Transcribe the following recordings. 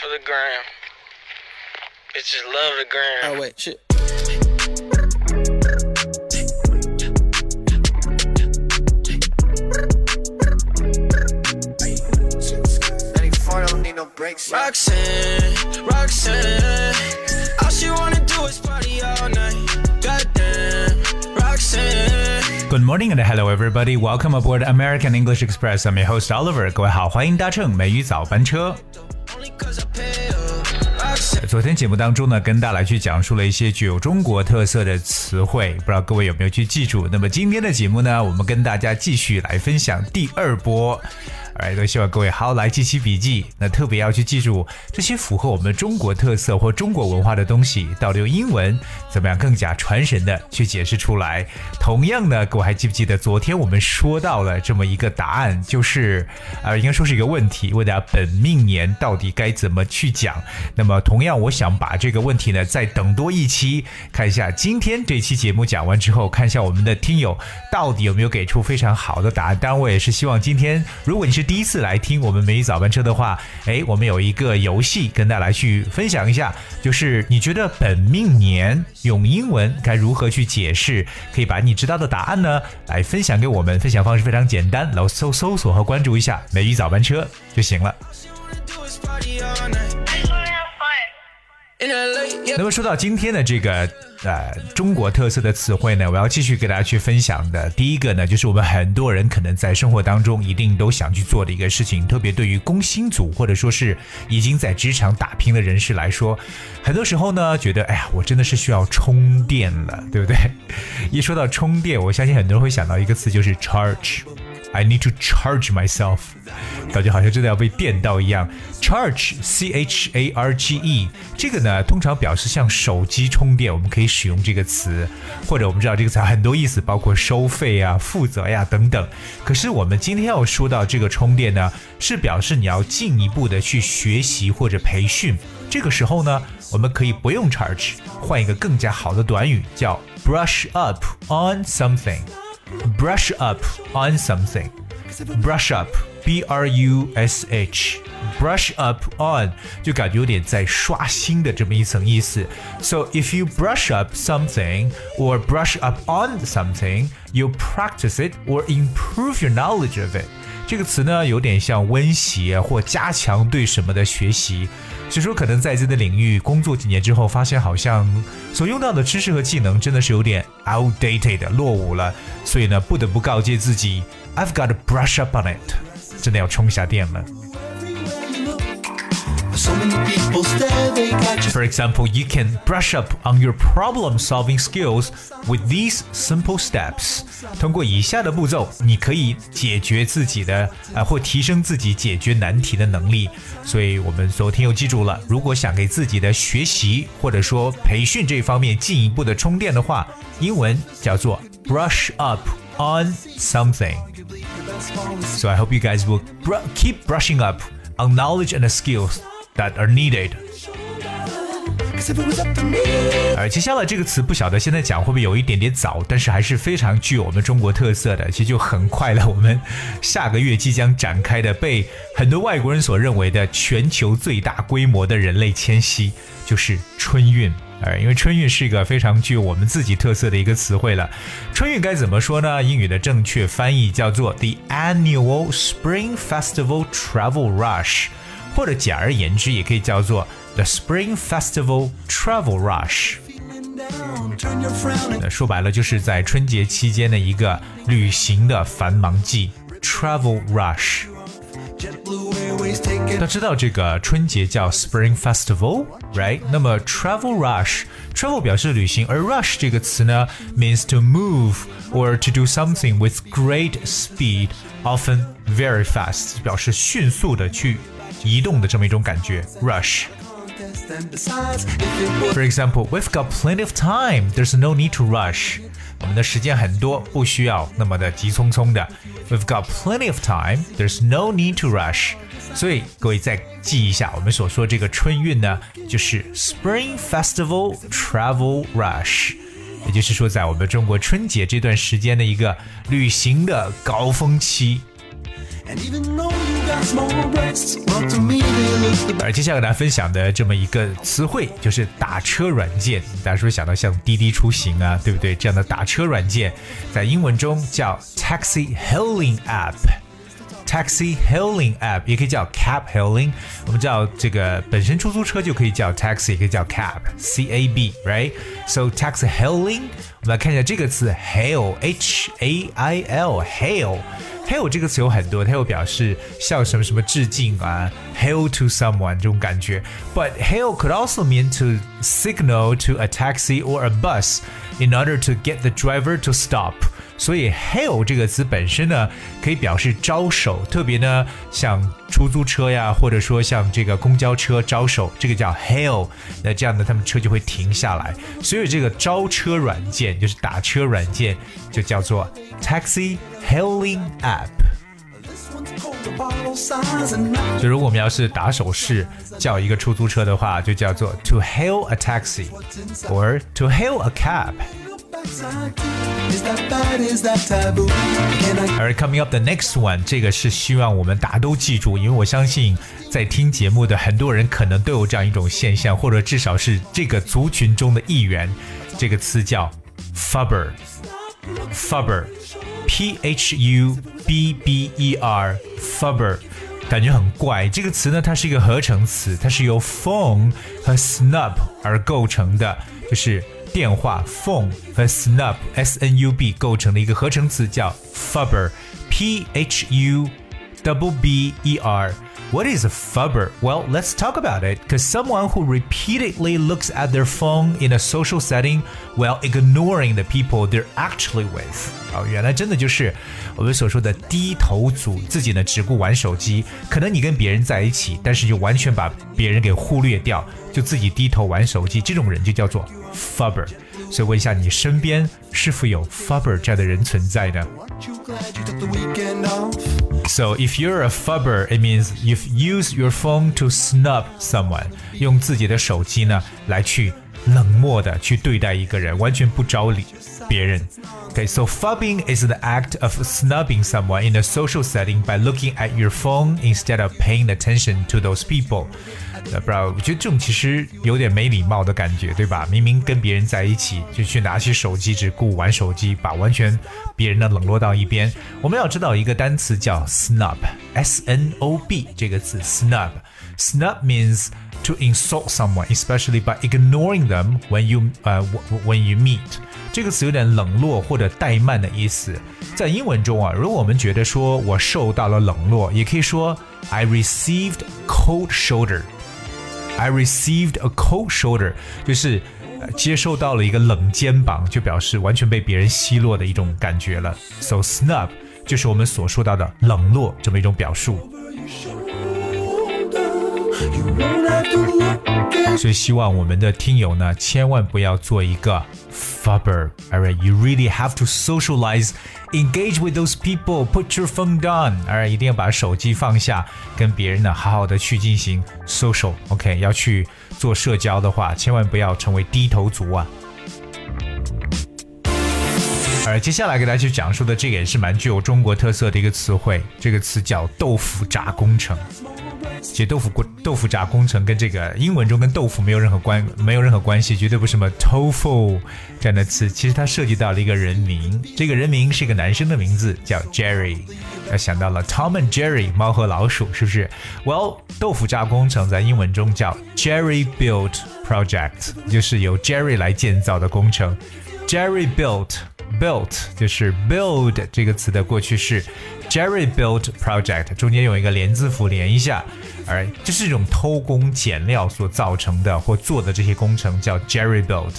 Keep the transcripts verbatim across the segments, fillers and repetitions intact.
for the gram. Bitches love the gram. Oh, wait, shit. I don't need no breaks. Roxanne, Roxanne. All she wanna do is party all night. Goddamn, Roxanne. Good morning and hello everybody. Welcome aboard American English Express. I'm your host Oliver. 各位好，欢迎搭乘美语早班车。昨天节目当中呢，跟大家来去讲述了一些具有中国特色的词汇，不知道各位有没有去记住。那么今天的节目呢，我们跟大家继续来分享第二波，哎，都希望各位好好来记起笔记。那特别要去记住这些符合我们中国特色或中国文化的东西，到底用英文怎么样更加传神的去解释出来。同样呢，各位还记不记得昨天我们说到了这么一个答案，就是呃，应该说是一个问题，问大家本命年到底该怎么去讲。那么同样我想把这个问题呢再等多一期，看一下今天这期节目讲完之后，看一下我们的听友到底有没有给出非常好的答案。当然我也是希望今天如果你是第一次来听我们每日早班车的话，哎，我们有一个游戏跟大家来去分享一下，就是你觉得本命年用英文该如何去解释，可以把你知道的答案呢来分享给我们。分享方式非常简单，来搜搜索和关注一下每日早班车就行了。那么说到今天的这个呃中国特色的词汇呢，我要继续给大家去分享的第一个呢，就是我们很多人可能在生活当中一定都想去做的一个事情，特别对于工薪族或者说是已经在职场打拼的人士来说，很多时候呢觉得哎呀我真的是需要充电了，对不对？一说到充电，我相信很多人会想到一个词，就是 charge。I need to charge myself， 感觉好像真的要被电到一样。Charge, C H A R G E， 这个呢通常表示像手机充电，我们可以使用这个词，或者我们知道这个词很多意思，包括收费啊、负责呀、啊、等等。可是我们今天要说到这个充电呢，是表示你要进一步的去学习或者培训。这个时候呢，我们可以不用 charge， 换一个更加好的短语，叫 brush up on something。Brush up on something. Brush up, B R U S H. Brush up on 就感觉有点在刷新的这么一层意思。So if you brush up something or brush up on something, you practice it or improve your knowledge of it. 这个词呢有点像温习或加强对什么的学习。所以说可能在这个领域工作几年之后，发现好像所用到的知识和技能真的是有点 outdated 落伍了，所以呢不得不告诫自己 I've got to brush up on it， 真的要充下电了。For example, you can brush up on your problem-solving skills with these simple steps. 通过以下的步骤，你可以解决自己的呃，或提升自己解决难题的能力。所以我们昨天又记住了，如果想给自己的学习或者说培训这方面进一步的充电的话，英文叫做 brush up on something. So I hope you guys will br- keep brushing up on knowledge and skills.That are needed. 而接下来这个词不晓得现在讲会不会有一点点早，但是还是非常具有我们中国特色的，其实就很快了。我们下个月即将展开的被很多外国人所认为的全球最大规模的人类迁徙，就是春运。因为春运是一个非常具有我们自己特色的一个词汇了。春运该怎么说呢？英语的正确翻译叫做 The Annual Spring Festival Travel Rush，或者简而言之也可以叫做 The Spring Festival Travel Rush。 说白了就是在春节期间的一个旅行的繁忙季， Travel Rush。 大家知道这个春节叫 Spring Festival right？ 那么 Travel Rush， Travel 表示旅行，而 Rush 这个词呢 means to move or to do something with great speed, often very fast， 表示迅速的去移动的这么一种感觉 rush。 For example, we've got plenty of time, there's no need to rush。 我们的时间很多，不需要那么的急匆匆的。 We've got plenty of time, there's no need to rush。 所以各位再记一下，我们所说这个春运呢就是 Spring Festival Travel Rush， 也就是说在我们中国春节这段时间的一个旅行的高峰期。而接下来给大家分享的这么一个词汇就是打车软件，大家是不是想到像滴滴出行啊，对不对？这样的打车软件在英文中叫 Taxi Hailing App。Taxi Hailing App 也可以叫 Cab Hailing， 我们知道这个本身出租车就可以叫 Taxi， 也可以叫 Cab C A B right So Taxi Hailing， 我们来看一下这个词 Hail H A I L Hail Hail 这个词有很多，它有表示向什么什么致敬啊 Hail to someone 这种感觉 But Hail could also mean to signal to a taxi or a bus in order to get the driver to stop，所以 hail 这个词本身呢，可以表示招手，特别呢，像出租车呀，或者说像这个公交车招手，这个叫 hail。那这样呢，他们车就会停下来。所以这个招车软件，就是打车软件，就叫做 Taxi Hailing App。就如果我们要是打手势叫一个出租车的话，就叫做 to hail a taxi or to hail a cab。Alright, coming up the next one， 这个是希望我们大家都记住，因为我相信在听节目的很多人可能都有这样一种现象，或者至少是这个族群中的一员。这个词叫 Fubber Fubber P H U B B E R Fubber，感觉很怪。这个词呢，它是一个合成词，它是由 phone 和 snub 而构成的，就是电话 phone 和 snub S N U B 构成的一个合成词叫 fubber P H U B B E R。What is a fubber? Well, let's talk about it, because someone who repeatedly looks at their phone in a social setting while ignoring the people they're actually with. 哦，原来真的就是我们所说的低头族，自己呢只顾玩手机。可能你跟别人在一起，但是就完全把别人给忽略掉，就自己低头玩手机，这种人就叫做 fubber。所以问一下，你身边是否有 fubber 这样的人存在呢？So if you're a fubber, it means you've used your phone to snub someone. 用自己的手机呢，来去冷漠的去对待一个人，完全不着理别人。Okay, so fubbing is the act of snubbing someone in a social setting by looking at your phone instead of paying attention to those people. 不知道，我觉得这种其实有点没礼貌的感觉，对吧？明明跟别人在一起，就去拿起手机，只顾玩手机，把完全别人的冷落到一边。我们要知道一个单词叫 snub, S N O B 这个字 snub。Snub means to insult someone, especially by ignoring them when you, uh, when you meet. 这个词有点冷落或者怠慢的意思。在英文中啊，如果我们觉得说我受到了冷落，也可以说 I received cold shoulder。I received a cold shoulder， 就是接受到了一个冷肩膀，就表示完全被别人奚落的一种感觉了。So snub 就是我们所说到的冷落这么一种表述。所以希望我们的听友呢，千万不要做一个 fubber。Alright, you really have to socialize, engage with those people, put your phone down. Alright, 一定要把手机放下，跟别人呢好好的去进行 social。OK， 要去做社交的话，千万不要成为低头族啊。而接下来给大家去讲述的这个也是蛮具有中国特色的一个词汇，这个词叫豆腐渣工程。其实豆腐豆腐渣工程跟这个英文中跟豆腐没有任何关没有任何关系，绝对不是什么 tofu 这样的词。其实它涉及到了一个人名，这个人名是一个男生的名字，叫 Jerry。要想到了 Tom and Jerry 猫和老鼠，是不是 ？Well， 豆腐渣工程在英文中叫 Jerry Built Project， 就是由 Jerry 来建造的工程。Jerry Built。Built 就是 build 这个词的过去式 Jerry Built Project 中间有一个连字符连一下，而这是一种偷工减料所造成的或做的这些工程叫 Jerry Built。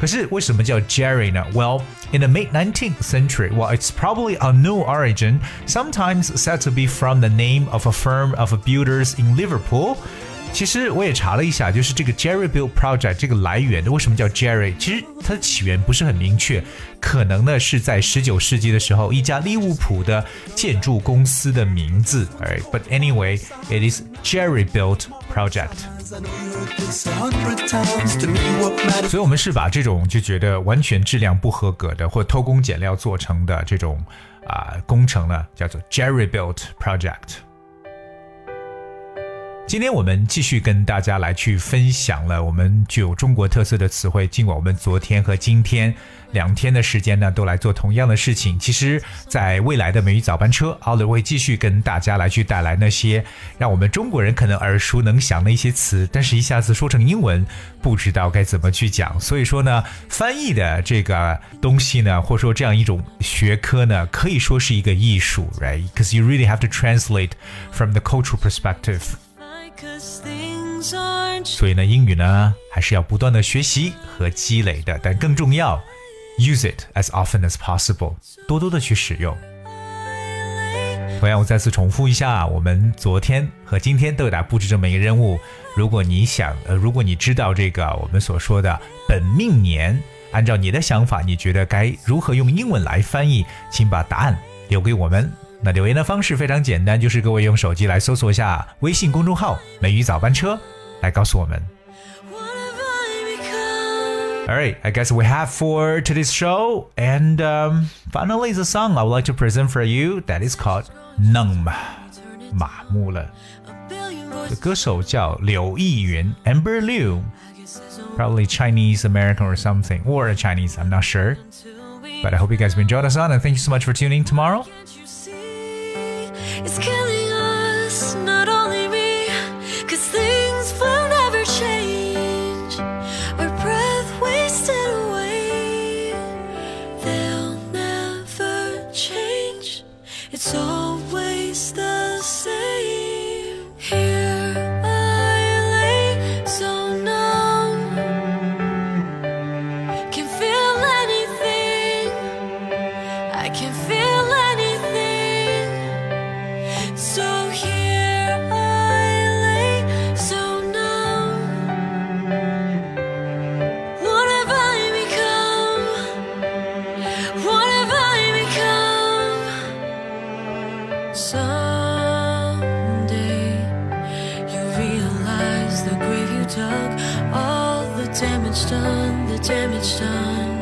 可是为什么叫 Jerry 呢？ Well, in the mid nineteenth century, well, it's probably a new origin, sometimes said to be from the name of a firm of builders in Liverpool。其实我也查了一下，就是这个 Jerry Built Project 这个来源，为什么叫 Jerry？ 其实它的起源不是很明确，可能呢是在十九世纪的时候一家利物浦的建筑公司的名字。 Alright, but anyway, it is Jerry Built Project。 所以我们是把这种就觉得完全质量不合格的或偷工减料做成的这种啊工程呢叫做 Jerry Built Project。 今天我们继续跟大家来去分享了我们具有中国特色的词汇。尽管我们昨天和今天两天的时间呢都来做同样的事情，其实在未来的美语早班车， Oliver 会继续跟大家来去带来那些让我们中国人可能耳熟能详的一些词，但是一下子说成英文不知道该怎么去讲。所以说呢，翻译的这个东西呢，或者说这样一种学科呢，可以说是一个艺术 right? Because you really have to translate from the cultural perspective。所以呢，英语呢还是要不断的学习和积累的，但更重要 ，use it as often as possible， 多多的去使用。同样，我再次重复一下，我们昨天和今天都有来布置这么一个任务。如果你想，呃，如果你知道这个我们所说的本命年，按照你的想法，你觉得该如何用英文来翻译，请把答案留给我们。那留言的方式非常简单，就是各位用手机来搜索一下微信公众号“美语早班车”，来告诉我们。All right, I guess we have for today's show, and um, finally is a song I would like to present for you that is called "Numb." 麻木了。歌手叫柳忆云 （Amber Liu）, probably Chinese American or something, or a Chinese, I'm not sure. But I hope you guys have enjoyed the song, and thank you so much for tuning tomorrow. It's killing us, not only me, 'cause things will never change. Our breath wasted away, they'll never change. It's always the same. Here I lay so numb, can't feel anything, I can't feel anything. So here I lay, so numb. What have I become? What have I become? Someday you realize the grave you dug, all the damage done, the damage done.